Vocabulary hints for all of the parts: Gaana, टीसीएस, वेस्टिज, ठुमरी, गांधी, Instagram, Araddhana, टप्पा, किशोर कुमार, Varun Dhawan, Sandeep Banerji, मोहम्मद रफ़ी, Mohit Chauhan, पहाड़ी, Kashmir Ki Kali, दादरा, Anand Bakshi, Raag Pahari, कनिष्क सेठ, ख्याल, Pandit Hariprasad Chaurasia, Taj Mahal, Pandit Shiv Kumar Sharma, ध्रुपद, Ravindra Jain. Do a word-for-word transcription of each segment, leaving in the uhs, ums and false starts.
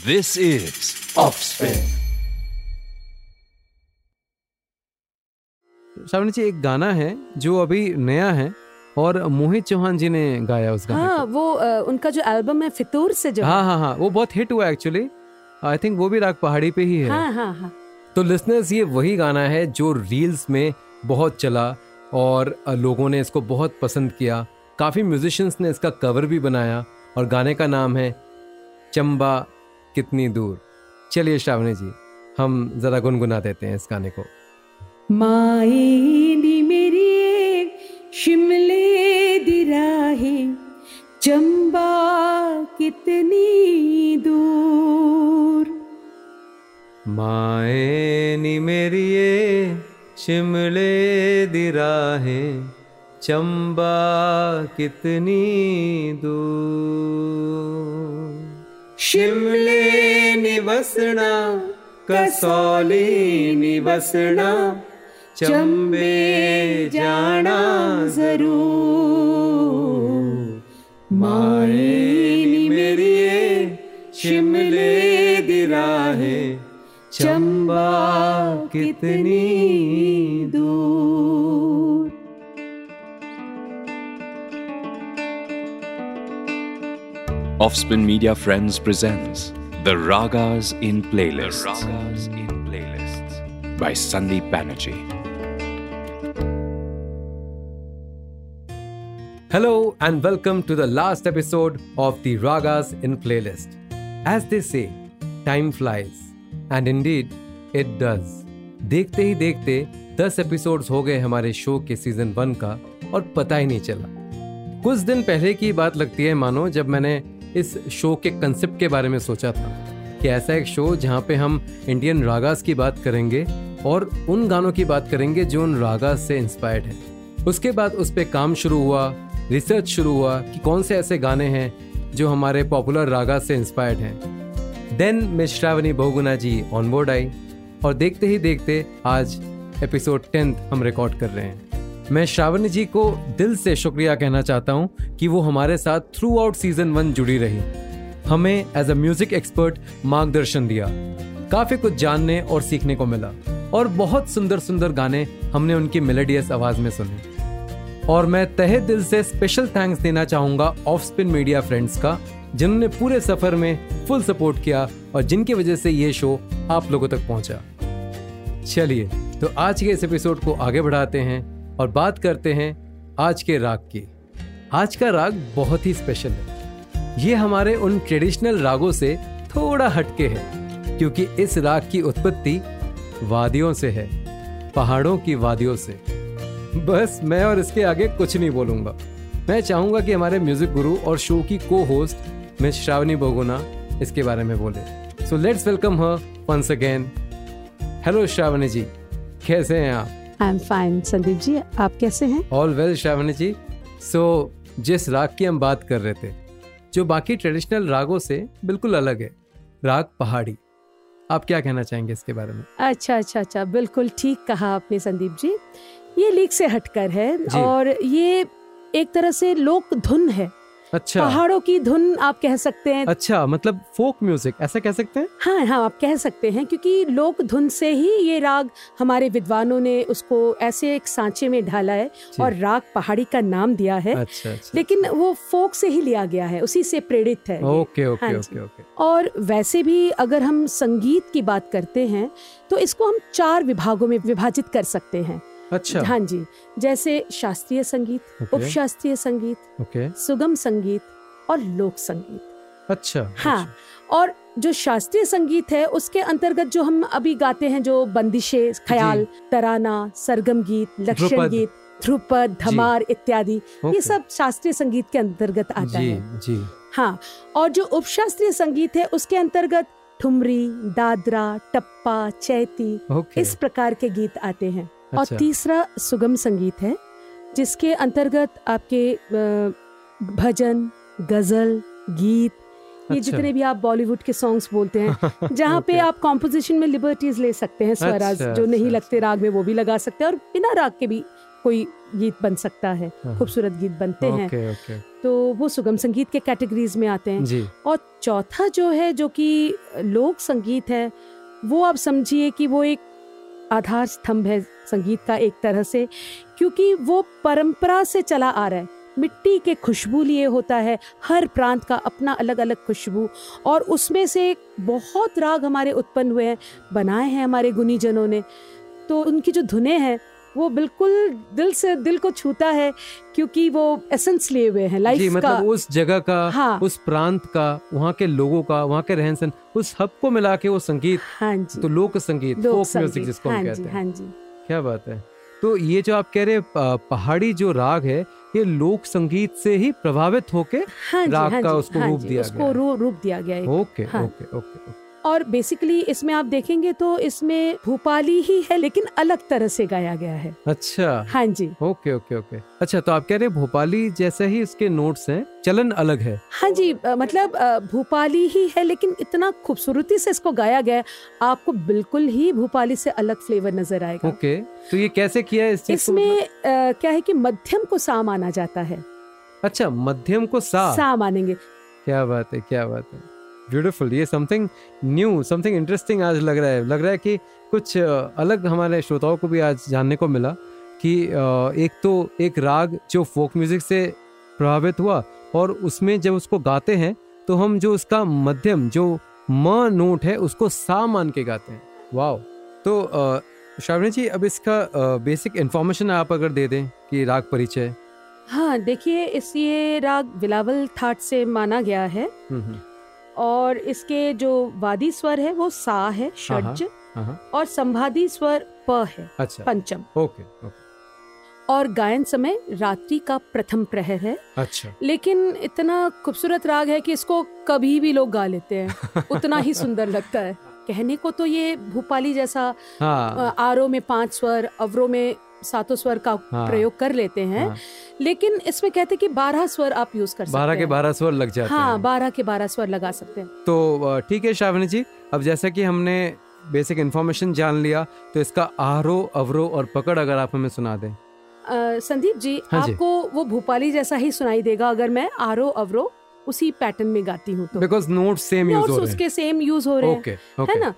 This is Offspin. Shravani जी, एक गाना है जो अभी नया है और मोहित चौहान जी ने गाया उस गाने हाँ, को। वो आ, उनका जो एल्बम है फितूर से जो हाँ हाँ हाँ वो बहुत हिट हुआ एक्चुअली। आई थिंक वो भी राग पहाड़ी पे ही है। हाँ हाँ हाँ। तो लिसनर्स, ये वही गाना है जो रील्स में बहुत चला और लोगों ने इसको बहुत पसंद किया। काफ़ी म्यूजिशियंस ने इसका कवर भी बनाया और गाने का नाम है चंबा कितनी दूर। चलिए श्रावणी जी, हम ज़रा गुनगुना देते हैं इस गाने को। माए दी मेरी शिमले दी राहे चंबा कितनी दूर, माए नी मेरी शिमले दी राहे चंबा कितनी दूर, शिमले निवसना कसौली निवसना चंबे जाना जरूर, माए नी मेरी शिमले दी राहे चंबा कितनी दूर। Offspin Media Friends presents The Ragas in Playlists, The Ragas in Playlists by Sandeep Banerji. Hello and welcome to the last episode of the Ragas in Playlist. As they say, time flies and indeed it does. देखते ही देखते दस episodes हो गए हमारे show के season one का और पता ही नहीं चला। कुछ दिन पहले की बात लगती है मानो, जब मैंने इस शो के कंसेप्ट के बारे में सोचा था कि ऐसा एक शो जहाँ पे हम इंडियन रागास की बात करेंगे और उन गानों की बात करेंगे जो उन रागास से इंस्पायर्ड है। उसके बाद उस पर काम शुरू हुआ, रिसर्च शुरू हुआ कि कौन से ऐसे गाने हैं जो हमारे पॉपुलर रागास से इंस्पायर्ड हैं। Then miss Shravani Bahuguna ji on board आई और देखते ही देखते आज एपिसोड टेंथ हम रिकॉर्ड कर रहे हैं। मैं श्रावणी जी को दिल से शुक्रिया कहना चाहता हूँ कि वो हमारे साथ थ्रू आउट सीजन वन जुड़ी रही, हमें एज अ म्यूजिक एक्सपर्ट मार्गदर्शन दिया, काफ़ी कुछ जानने और सीखने को मिला और बहुत सुंदर सुंदर गाने हमने उनकी मेलोडियस आवाज़ में सुने। और मैं तहे दिल से स्पेशल थैंक्स देना चाहूँगा ऑफस्पिन मीडिया फ्रेंड्स का, जिन्होंने पूरे सफ़र में फुल सपोर्ट किया और जिनकी वजह से ये शो आप लोगों तक पहुँचा। चलिए तो आज के इस एपिसोड को आगे बढ़ाते हैं और बात करते हैं आज के राग की। आज का राग बहुत ही स्पेशल है। ये हमारे उन ट्रेडिशनल रागों से थोड़ा हटके है क्योंकि इस राग की उत्पत्ति वादियों से है, पहाड़ों की वादियों से। बस मैं और इसके आगे कुछ नहीं बोलूँगा। मैं चाहूँगा कि हमारे म्यूजिक गुरु और शो की को होस्ट मिस श्रावणी बहुगुणा इसके बारे में बोले। So let's welcome her once again. Hello Shravani ji, कैसे हैं आप? I am fine Sandeep ji, आप कैसे हैं? All well Shravani ji. So जिस राग की हम बात कर रहे थे जो बाकी ट्रेडिशनल रागों से बिल्कुल अलग है, राग पहाड़ी, आप क्या कहना चाहेंगे इसके बारे में? अच्छा अच्छा अच्छा, बिल्कुल ठीक कहा आपने संदीप जी। ये लीक से हटकर है और ये एक तरह से लोक धुन है। अच्छा, पहाड़ों की धुन आप कह सकते हैं। अच्छा, मतलब फोक म्यूजिक ऐसा कह सकते हैं? हाँ हाँ, आप कह सकते हैं, क्योंकि लोक धुन से ही ये राग हमारे विद्वानों ने उसको ऐसे एक सांचे में ढाला है और राग पहाड़ी का नाम दिया है। अच्छा, अच्छा, लेकिन वो फोक से ही लिया गया है, उसी से प्रेरित है। ओके ओके, हाँ, ओके, ओके। और वैसे भी अगर हम संगीत की बात करते हैं तो इसको हम चार विभागों में विभाजित कर सकते हैं। अच्छा, हाँ जी, जैसे शास्त्रीय संगीत, okay. उपशास्त्रीय संगीत, okay. सुगम संगीत और लोक संगीत। अच्छा, हाँ, अच्छा। और जो शास्त्रीय संगीत है उसके अंतर्गत जो हम अभी गाते हैं, जो बंदिशे, ख्याल, तराना, सरगम गीत, लक्षण गीत, ध्रुपद, धमार इत्यादि, okay. ये सब शास्त्रीय संगीत के अंतर्गत आता जी, है जी। हाँ, और जो उपशास्त्रीय संगीत है उसके अंतर्गत ठुमरी, दादरा, टप्पा, चैती, okay. इस प्रकार के गीत आते हैं। और तीसरा सुगम संगीत है जिसके अंतर्गत आपके भजन, गजल, गीत, ये जितने भी आप बॉलीवुड के सॉन्ग्स बोलते हैं जहाँ पे आप कॉम्पोजिशन में लिबर्टीज ले सकते हैं, स्वराज जो नहीं लगते राग में वो भी लगा सकते हैं और बिना राग के भी कोई गीत बन सकता है, खूबसूरत गीत बनते हैं, ओके, ओके। तो वो सुगम संगीत के कैटेगरीज में आते हैं। और चौथा जो है जो कि लोक संगीत है, वो आप समझिए कि वो एक आधार स्तंभ है संगीत का एक तरह से, क्योंकि वो परंपरा से चला आ रहा है। मिट्टी के खुशबू लिए होता है, हर प्रांत का अपना अलग अलग खुशबू, और उसमें से बहुत राग हमारे उत्पन्न हुए हैं, बनाए हैं हमारे गुनीजनों ने। तो उनकी जो धुनें हैं वो बिल्कुल दिल से, दिल को छूता है, क्योंकि वो एसेंस लिए हुए हैं लाइफ का, मतलब उस जगह का, हाँ, उस प्रांत का, वहाँ के लोगों का, वहाँ के रहन सहन, उस सब को मिला के वो संगीत, हाँ जी, तो लोक संगीत, फोक म्यूजिक जिसको हम कहते हैं, हाँ जी, क्या बात है। तो ये जो आप कह रहे पहाड़ी जो राग है, ये लोक संगीत से ही प्रभावित होके, हाँ, राग, हाँ, का उसको, हाँ, रूप दिया उसको गया रू, रूप दिया गया है। ओके, हाँ, ओके, ओके, ओके। और बेसिकली इसमें आप देखेंगे तो इसमें भूपाली ही है, लेकिन अलग तरह से गाया गया है। अच्छा, हाँ जी, ओके, ओके, ओके। अच्छा, तो आप कह रहे भोपाली जैसे ही इसके नोट्स हैं, चलन अलग है। हाँ जी, मतलब भोपाली ही है, लेकिन इतना खूबसूरती से इसको गाया गया है, आपको बिल्कुल ही भोपाली से अलग फ्लेवर नजर आएगा। ओके, तो ये कैसे किया है? इसमें क्या है कि मध्यम को सा माना जाता है। अच्छा, मध्यम को सा सा मानेंगे। क्या बात है, क्या बात है, ब्यूटीफुल। ये समथिंग न्यू, समथिंग इंटरेस्टिंग आज लग रहा है। लग रहा है कि कुछ अलग हमारे श्रोताओं को भी आज जानने को मिला कि एक तो एक राग जो फोक म्यूजिक से प्रभावित हुआ, और उसमें जब उसको गाते हैं तो हम जो उसका मध्यम जो म नोट है उसको सा मान के गाते हैं। वाओ। तो श्रावणी जी, अब इसका बेसिक इन्फॉर्मेशन आप अगर दे दें कि राग परिचय। हाँ, देखिए, इस ये राग बिलावल थाट से माना गया है, और इसके जो वादी स्वर है वो सा है, षड्ज, और संवादी स्वर प है, अच्छा, पंचम। Okay, okay. और गायन समय रात्रि का प्रथम प्रहर है। अच्छा। लेकिन इतना खूबसूरत राग है कि इसको कभी भी लोग गा लेते हैं, उतना ही सुंदर लगता है। कहने को तो ये भूपाली जैसा, हाँ, आरो में पांच स्वर, अवरों में सातों स्वर का, हाँ, प्रयोग कर लेते हैं, हाँ, लेकिन इसमें कहते हैं कि बारह स्वर आप यूज कर सकते हैं। बारह के बारह स्वर लग जाते हैं। हाँ, बारह के बारह स्वर लगा सकते हैं। तो ठीक है श्रावणी जी, अब जैसा कि हमने बेसिक इन्फॉर्मेशन जान लिया, तो इसका आहरो, अवरो और पकड़ अगर आप हमें सुना दें। संदीप जी, हाँ, आपको जी, वो भोपाली जैसा ही सुनाई देगा अगर मैं आरो अवरो उसी पैटर्न में गाती हूँ तो, बिकॉज नोट सेम यूज हो रहे हैं, उसके सेम यूज हो रहे हैं, है ना।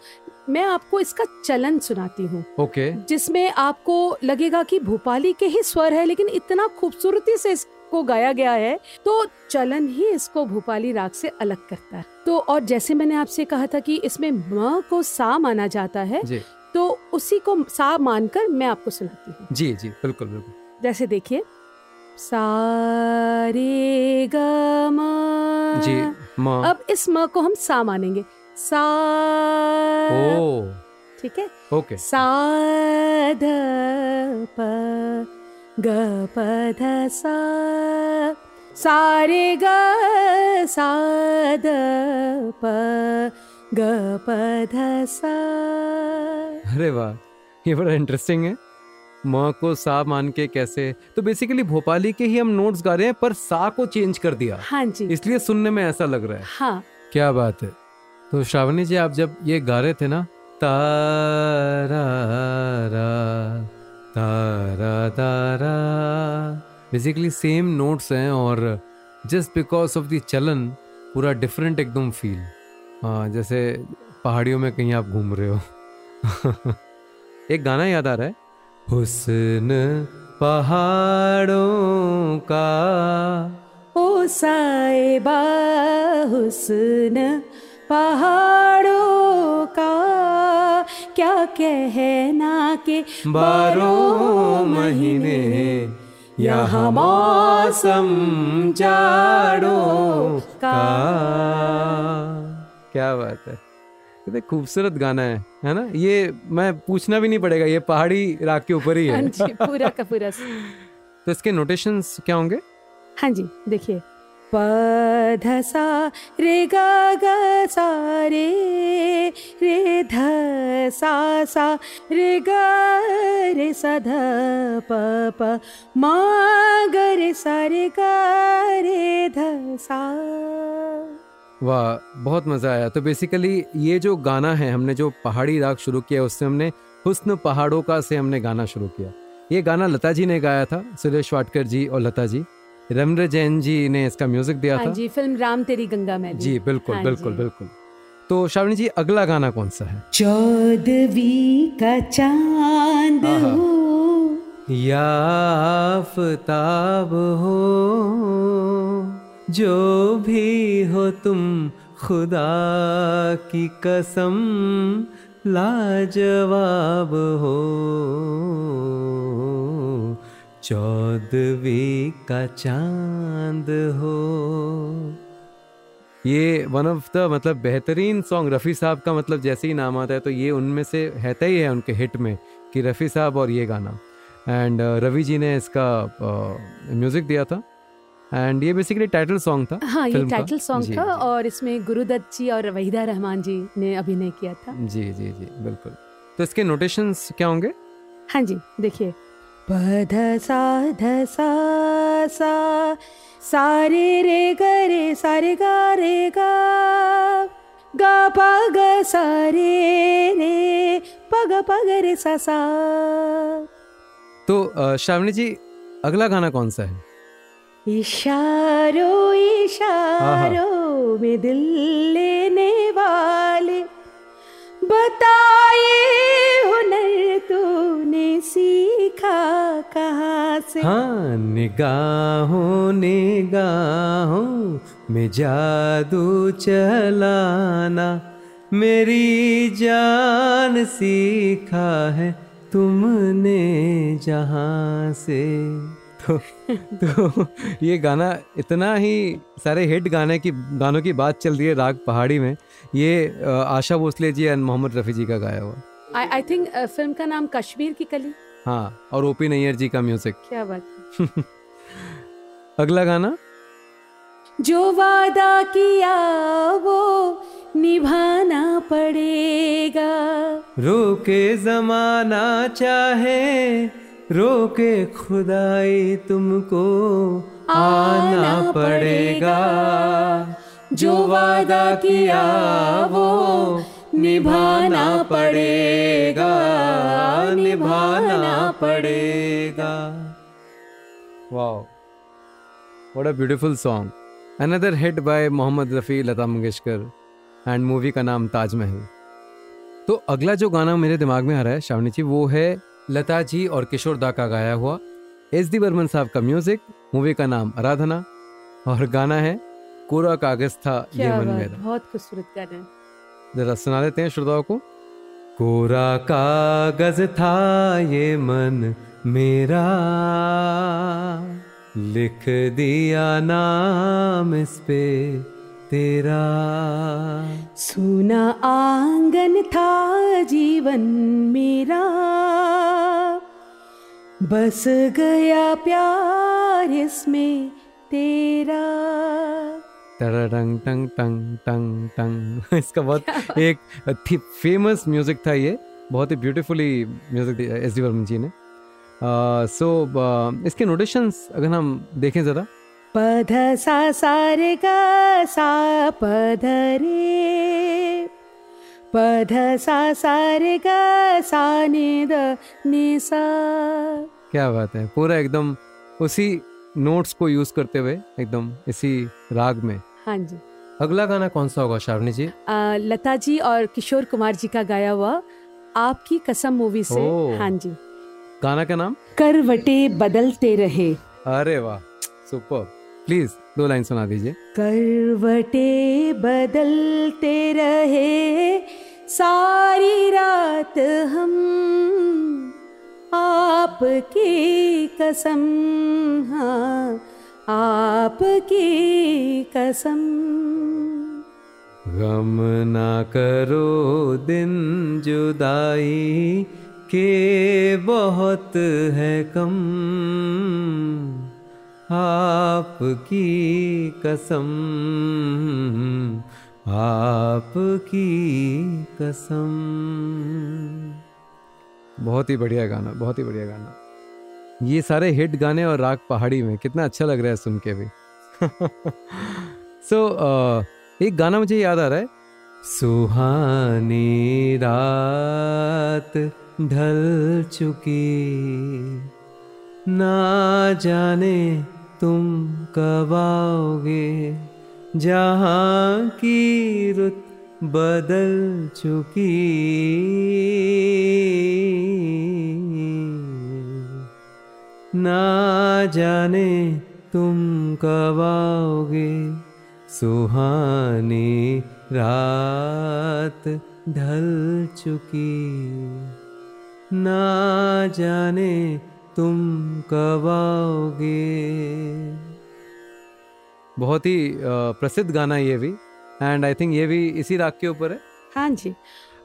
मैं आपको इसका चलन सुनाती हूँ, ओके, जिसमें आपको लगेगा कि भोपाली के ही स्वर है, लेकिन इतना खूबसूरती से इसको गाया गया है, तो चलन ही इसको भोपाली राग से अलग करता है। तो और जैसे मैंने आपसे कहा था कि इसमें म को सा माना जाता है, तो उसी को सा मानकर मैं आपको सुनाती हूँ। जी जी, बिल्कुल बिल्कुल। जैसे देखिए, सा रे ग म, जी, म, अब इस म को हम सा मानेंगे, सा, ओ, ठीक है, ओके, सा ध प ग प ध सा, सा रे ग सा ध प ग प ध सा। अरे वाह, ये बड़ा इंटरेस्टिंग है। माँ को सा मान के कैसे, तो बेसिकली भोपाली के ही हम नोट्स गा रहे हैं, पर सा को चेंज कर दिया, हाँ जी, इसलिए सुनने में ऐसा लग रहा है। हाँ, क्या बात है। तो श्रावणी जी, आप जब ये गा रहे थे ना, तारा रा तारा तारा, बेसिकली सेम नोट्स हैं, और जस्ट बिकॉज ऑफ द चलन पूरा डिफरेंट एकदम फील। हाँ, जैसे पहाड़ियों में कहीं आप घूम रहे हो। एक गाना याद आ रहा है, हुस्न पहाड़ों का ओ साहिबा, हुस्न पहाड़ों का क्या कहना के बारह महीने यहाँ मौसम जाड़ों का। क्या बात है, कितने खूबसूरत गाना है, है ना। ये मैं पूछना भी नहीं पड़ेगा, ये पहाड़ी राग के ऊपर ही है। हाँ जी, पूरा का पूरा। तो इसके नोटेशंस क्या होंगे? हाँ जी, देखिए, प ध सा रे गा गा सा रे रे ध सा सा रे गा रे सा ध प प मा ग रे सा रे गा रे ध सा। वाह, बहुत मज़ा आया। तो बेसिकली ये जो गाना है, हमने जो पहाड़ी राग शुरू किया उससे हमने हुस्न पहाड़ों का से हमने गाना शुरू किया। ये गाना लता जी ने गाया था, सुरेश वाडकर जी और लता जी। रविंद्र जैन जी ने इसका म्यूजिक दिया था जी, फिल्म राम तेरी गंगा में। जी बिल्कुल बिल्कुल बिल्कुल। तो श्रावणी जी अगला गाना कौन सा है? चौदवी का चांद हो या आफताब हो, जो भी हो तुम खुदा की कसम लाजवाब हो। चौदवी का चांद हो, ये वन ऑफ द मतलब बेहतरीन सॉन्ग। रफ़ी साहब का मतलब जैसे ही नाम आता है तो ये उनमें से रहता ही है उनके हिट में कि रफ़ी साहब और ये गाना। एंड रवि जी ने इसका म्यूज़िक दिया था एंड ये बेसिकली टाइटल सॉन्ग था। हाँ, ये टाइटल सॉन्ग था और इसमें गुरु दत्त जी और वहीदा रहमान जी ने अभिनय किया था। जी जी जी बिल्कुल। तो इसके नोटेशंस क्या होंगे? हाँ जी, देखिए प ध सा ध सा सा सारे रे ग रे सारे गा रे गा गा प ग सारे रे प ग प ग रे सा सा। तो श्रावणी जी अगला गाना कौन सा है? इशारों इशारों में दिल लेने वाले, बताए हुनर तूने सीखा कहाँ से। हाँ, निगाहों निगाहों में जादू चलाना, मेरी जान सीखा है तुमने जहाँ से। तो, तो ये गाना इतना ही सारे हिट गाने की गानों की बात चल रही है राग पहाड़ी में, ये आशा भोसले जी एंड मोहम्मद रफ़ी जी का गाया हुआ। आई थिंक फिल्म का नाम कश्मीर की कली। हाँ, और ओ पी नैयर जी का म्यूजिक। क्या बात है। अगला गाना, जो वादा किया वो निभाना पड़ेगा, रोके जमाना चाहे रोके खुदाई तुमको आना पड़ेगा, जो वादा किया वो निभाना पड़ेगा, निभाना पड़ेगा। Wow, what a beautiful song. Another hit by मोहम्मद रफ़ी, Lata Mangeshkar and movie का नाम ताजमहल। तो अगला जो गाना मेरे दिमाग में आ रहा है श्रावणी जी वो है लता जी और किशोर दा का गाया हुआ, एस डी बर्मन साहब का म्यूजिक, मूवी का नाम आराधना और गाना है कोरा कागज था ये मन मेरा। बहुत खूबसूरत गाना है, जरा सुना देते हैं श्रोताओं को। कोरा कागज था ये मन मेरा, लिख दिया नाम इस पे तेरा, सुना आंगन था जीवन मेरा, बस गया प्यार इसमें तेरा। तरंग टंग टंग टंग टंग। इसका बहुत एक फेमस म्यूजिक था, ये बहुत ही ब्यूटीफुली म्यूजिक दिया एस डी बर्मन जी ने। सो इसके नोटेशंस अगर हम देखें ज़रा, पध सा सारे गा सा पध रे, पध सा सारे गा सा नि द नि सा। क्या बात है, पूरा एकदम उसी नोट्स को यूज करते हुए एकदम इसी राग में। हाँ जी, अगला गाना कौन सा होगा श्रावणी जी? आ, लता जी और किशोर कुमार जी का गाया हुआ, आपकी कसम मूवी से। हाँ जी, गाना का नाम करवटे बदलते रहे। अरे वाह, सुपर। प्लीज दो लाइन सुना दीजिए। करवटे बदलते रहे सारी रात हम, आपकी कसम, हाँ आपकी कसम, गम ना करो दिन जुदाई के बहुत है कम, आपकी कसम, आपकी कसम। बहुत ही बढ़िया गाना, बहुत ही बढ़िया गाना। ये सारे हिट गाने और राग पहाड़ी में कितना अच्छा लग रहा है सुन के भी। सो so, uh, एक गाना मुझे याद आ रहा है, सुहानी रात ढल चुकी ना जाने तुम कब आओगे, जहाँ की रुत बदल चुकी। ना जाने तुम कब आओगे, सुहानी रात ढल चुकी। ना जाने तुम कब आओगे। बहुत ही प्रसिद्ध गाना ये भी, एंड आई थिंक ये भी इसी राग के ऊपर है। हाँ जी।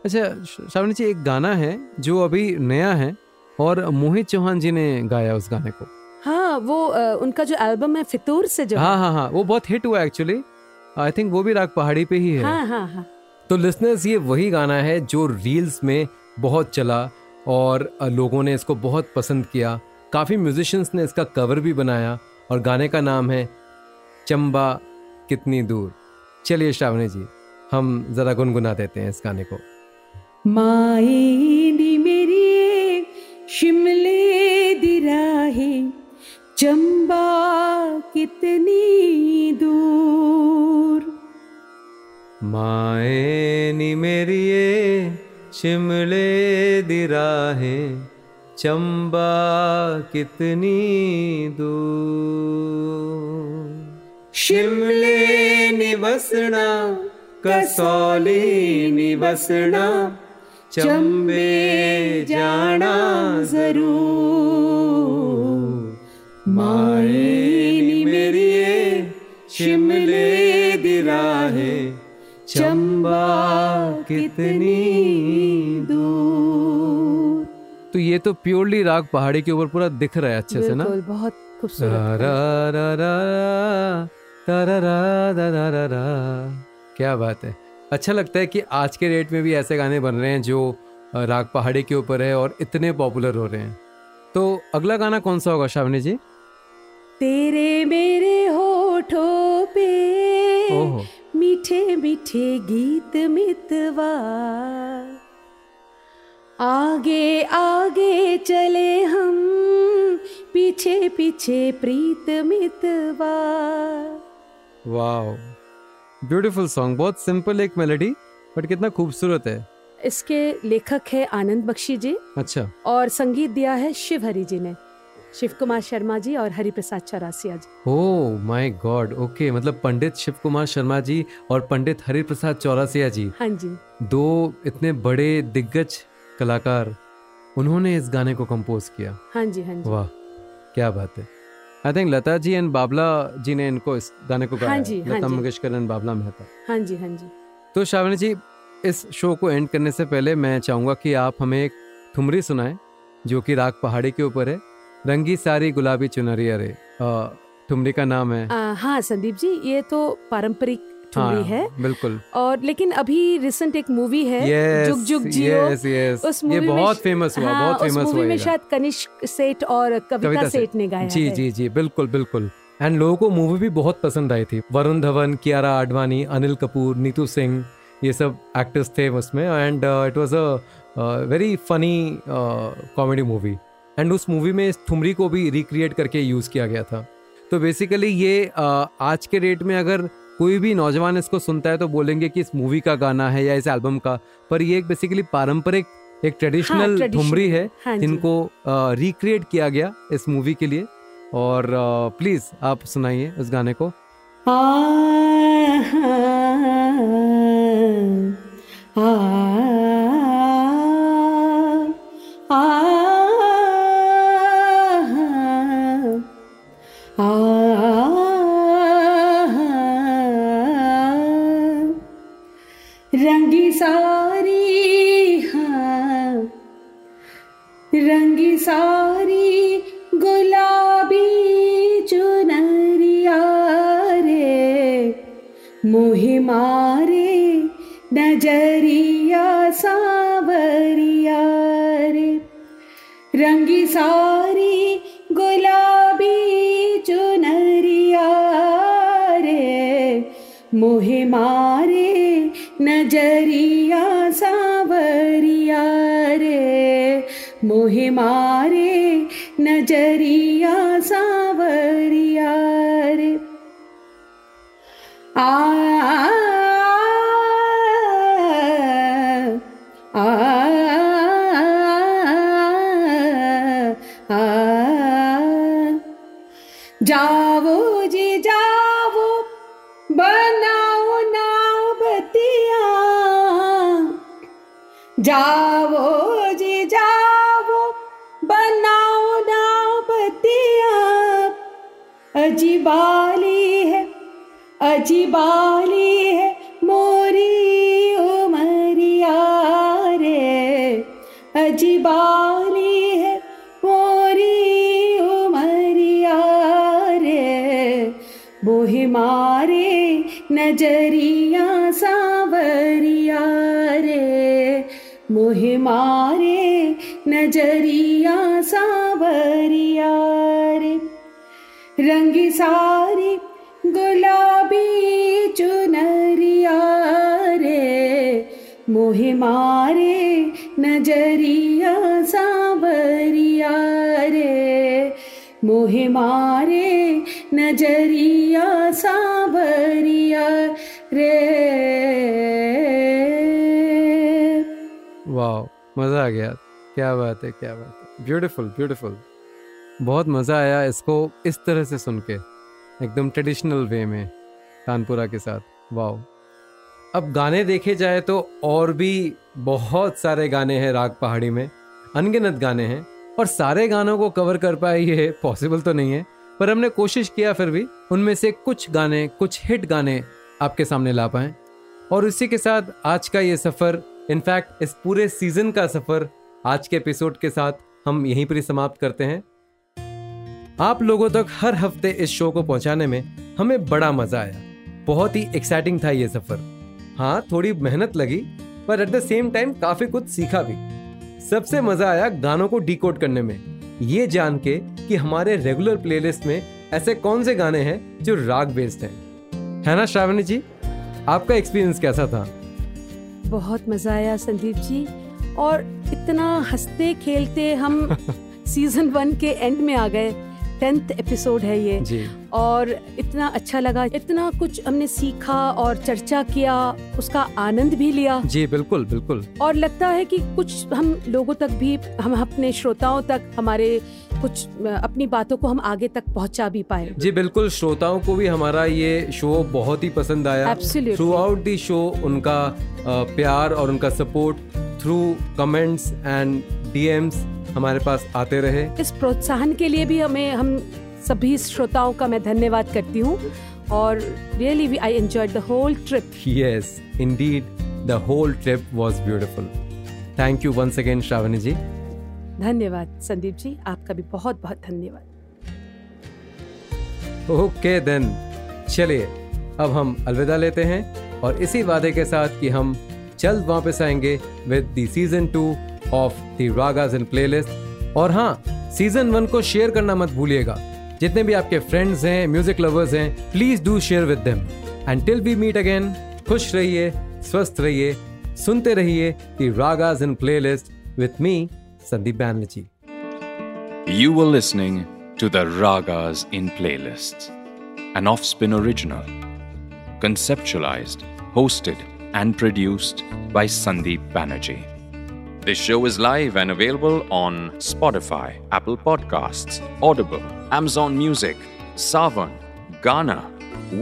अच्छा श्रावणी जी, एक गाना है जो अभी नया है और मोहित चौहान जी ने गाया उस गाने को। हाँ, वो उनका जो एल्बम है फितूर से जो। हाँ हाँ हाँ, वो बहुत हिट हुआ एक्चुअली। आई थिंक वो भी राग पहाड़ी पे ही है। हाँ हाँ हाँ। तो लिसनर्स, ये वही गाना है जो रील्स में बहुत चला और लोगों ने इसको बहुत पसंद किया। काफ़ी म्यूजिशियंस ने इसका कवर भी बनाया और गाने का नाम है चंबा कितनी दूर। चलिए श्रावणी जी, हम ज़रा गुनगुना देते हैं इस गाने को। माई दी मेरी शिमले दी राहें, चंबा कितनी दूर। माए नी मेरी शिमले दी राहें, चंबा कितनी दूर। शिमले नी बसना, कसौली नी बसना, चंबे जाना जरूर। माए नी मेरी शिमले दी राहें, चंबा कितनी दूर। तो ये तो प्योरली राग पहाड़ी के ऊपर पूरा दिख रहा है अच्छे से ना। बहुत खूबसूरत। रा रा रा रा रा रा रा रा, क्या बात है। अच्छा लगता है कि आज के डेट में भी ऐसे गाने बन रहे हैं जो राग पहाड़ी के ऊपर है और इतने पॉपुलर हो रहे हैं। तो अगला गाना कौन सा होगा श्रावणी जी? तेरे मेरे होठों पे मीठे मीठे गीत मितवा, आगे आगे चले हम, पीछे पीछे प्रीत मितवा। Wow, beautiful song. बहुत सिंपल एक मेलोडी बट कितना खूबसूरत है। इसके लेखक है आनंद बख्शी जी। अच्छा। और संगीत दिया है शिव हरि जी ने, शिव कुमार शर्मा जी और Hariprasad Chaurasia ji. Oh my god. Okay, मतलब पंडित शिव कुमार शर्मा जी और पंडित हरिप्रसाद चौरासिया जी। हाँ जी, दो इतने बड़े दिग्गज कलाकार, उन्होंने इस गाने को कंपोज किया। हाँ जी हाँ जी। वाह, क्या बात है। I think Lata ji and Babla ji ने इनको इस गाने को गाया। हाँ जी, लता मंगेशकर एंड बाबला मेहता। हाँ जी हाँ जी। तो श्रावणी जी, इस शो को एंड करने से पहले मैं चाहूँगा कि आप हमें एक ठुमरी सुनाएं जो कि राग पहाड़ी के ऊपर है। रंगी सारी गुलाबी चुनरिया रे, ठुमरी का नाम है। आ, हाँ संदीप जी, ये तो पारंपरिक ठुमरी हाँ, है बिल्कुल। और लेकिन अभी रिसेंट एक मूवी है yes, Jug Jug Jiyo yes, yes, उस मूवी बहुत में, फेमस हुआ हाँ, बहुत फेमस हुआ। शायद कनिष्क सेठ और कविता, कविता सेठ ने गाया जी है। जी जी बिल्कुल बिल्कुल। एंड लोगों को मूवी भी बहुत पसंद आई थी। वरुण धवन, कियारा आडवाणी, अनिल कपूर, नीतू सिंह, ये सब एक्टर्स थे उसमें। And it was a very funny comedy movie. And उस मूवी में इस ठुमरी को भी रिक्रिएट करके यूज़ किया गया था। तो बेसिकली ये आज के डेट में अगर कोई भी नौजवान इसको सुनता है तो बोलेंगे कि इस मूवी का गाना है या इस एल्बम का, पर ये एक बेसिकली पारंपरिक एक ट्रेडिशनल ठुमरी हाँ, है हाँ, जिनको रिक्रिएट किया गया इस मूवी के लिए। और प्लीज़ आप सुनाइए उस गाने को। आ, आ, आ, आ, आ, रंगी सारी हाँ, रंगी सारी गुलाबी चुनरिया रे, मोहि मारे नजरिया सांवरिया रे। रंगी सारी गुलाबी चुनरिया रे, मोहि मारे नजरिया सावरिया रे, मोहि मारे नजरिया सांवरिया रे। आ, आ, आ, आ जाओ जी जाओ बनाओ नाव बतिया, जाओ जी जाओ बनाओ नाव बतिया। अजीबाली है अजीबाली है मोरी उमरिया रे, अजीबाली है मोरी उमरिया रे। बोहे मारे नजरिया सांवरिया रे, मोहे मारे नजरिया सांवरिया रे। रंग सारी गुलाबी चुनरिया रे, मोहे मारे नजरिया सांवरिया रे, मोहे मारे नजरिया सांवरिया रे। वाह, मज़ा आ गया, क्या बात है, क्या बात है, ब्यूटीफुल ब्यूटीफुल। बहुत मज़ा आया इसको इस तरह से सुन के, एकदम ट्रेडिशनल वे में तानपुरा के साथ। वाओ। अब गाने देखे जाए तो और भी बहुत सारे गाने हैं राग पहाड़ी में, अनगिनत गाने हैं, और सारे गानों को कवर कर पाए ये पॉसिबल तो नहीं है, पर हमने कोशिश किया फिर भी उनमें से कुछ गाने, कुछ हिट गाने आपके सामने ला पाएँ। और उसी के साथ आज का ये सफ़र, इनफैक्ट इस पूरे सीज़न का सफ़र आज के एपिसोड के साथ हम यहीं पर ही समाप्त करते हैं। आप लोगों तक हर हफ्ते इस शो को पहुंचाने में हमें बड़ा मजा आया, बहुत ही एक्साइटिंग था ये सफर। हाँ, थोड़ी मेहनत लगी, पर एट द सेम टाइम काफी कुछ सीखा भी। सबसे मजा आया गानों को डिकोड करने में, ये जान के कि हमारे रेगुलर प्लेलिस्ट में ऐसे कौन से गाने हैं जो राग बेस्ड हैं, है ना श्रावणी जी? आपका एक्सपीरियंस कैसा था? बहुत मजा आया संदीप जी, और इतना हंसते खेलते हम सीजन वन के एंड में आ गए। टेंथ एपिसोड है ये, और इतना अच्छा लगा, इतना कुछ हमने सीखा और चर्चा किया, उसका आनंद भी लिया। जी बिल्कुल बिल्कुल। और लगता है कि कुछ हम लोगों तक भी, हम अपने श्रोताओं तक हमारे कुछ अपनी बातों को हम आगे तक पहुंचा भी पाए। जी बिल्कुल, श्रोताओं को भी हमारा ये शो बहुत ही पसंद आया। थ्रू आउट द शो उनका प्यार और उनका support through comments and DMs हमारे पास आते रहे। इस प्रोत्साहन के लिए भी हमें, हम सभी श्रोताओं का मैं धन्यवाद करती हूँ। और really we I enjoyed the whole trip. Yes indeed, the whole trip was beautiful. Thank you once again Shravani ji. धन्यवाद संदीप जी, आपका भी बहुत बहुत धन्यवाद। ओके देन, चलिए अब हम अलविदा लेते हैं, और इसी वादे के साथ कि हम जल्द वापस आएंगे with the season two of the ragas in playlist. और हाँ, सीजन वन को शेयर करना मत भूलिएगा, जितने भी आपके फ्रेंड्स हैं, म्यूजिक लवर्स हैं, please do share with them. And till we meet again, खुश रहिए, स्वस्थ रहिए, सुनते रहिए the ragas in playlist with me Sandeep Banerjee. You were listening to the ragas in playlist, an off-spin original, conceptualized, hosted and produced by Sandeep Banerjee. This show is live and available on Spotify, Apple Podcasts, Audible, Amazon Music, Saavn, Gaana,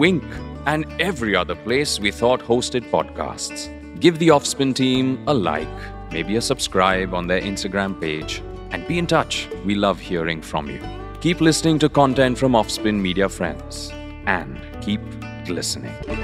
Wink, and every other place we thought hosted podcasts. Give the Offspin team a like, maybe a subscribe on their Instagram page, and be in touch. We love hearing from you. Keep listening to content from Offspin Media friends, and keep listening.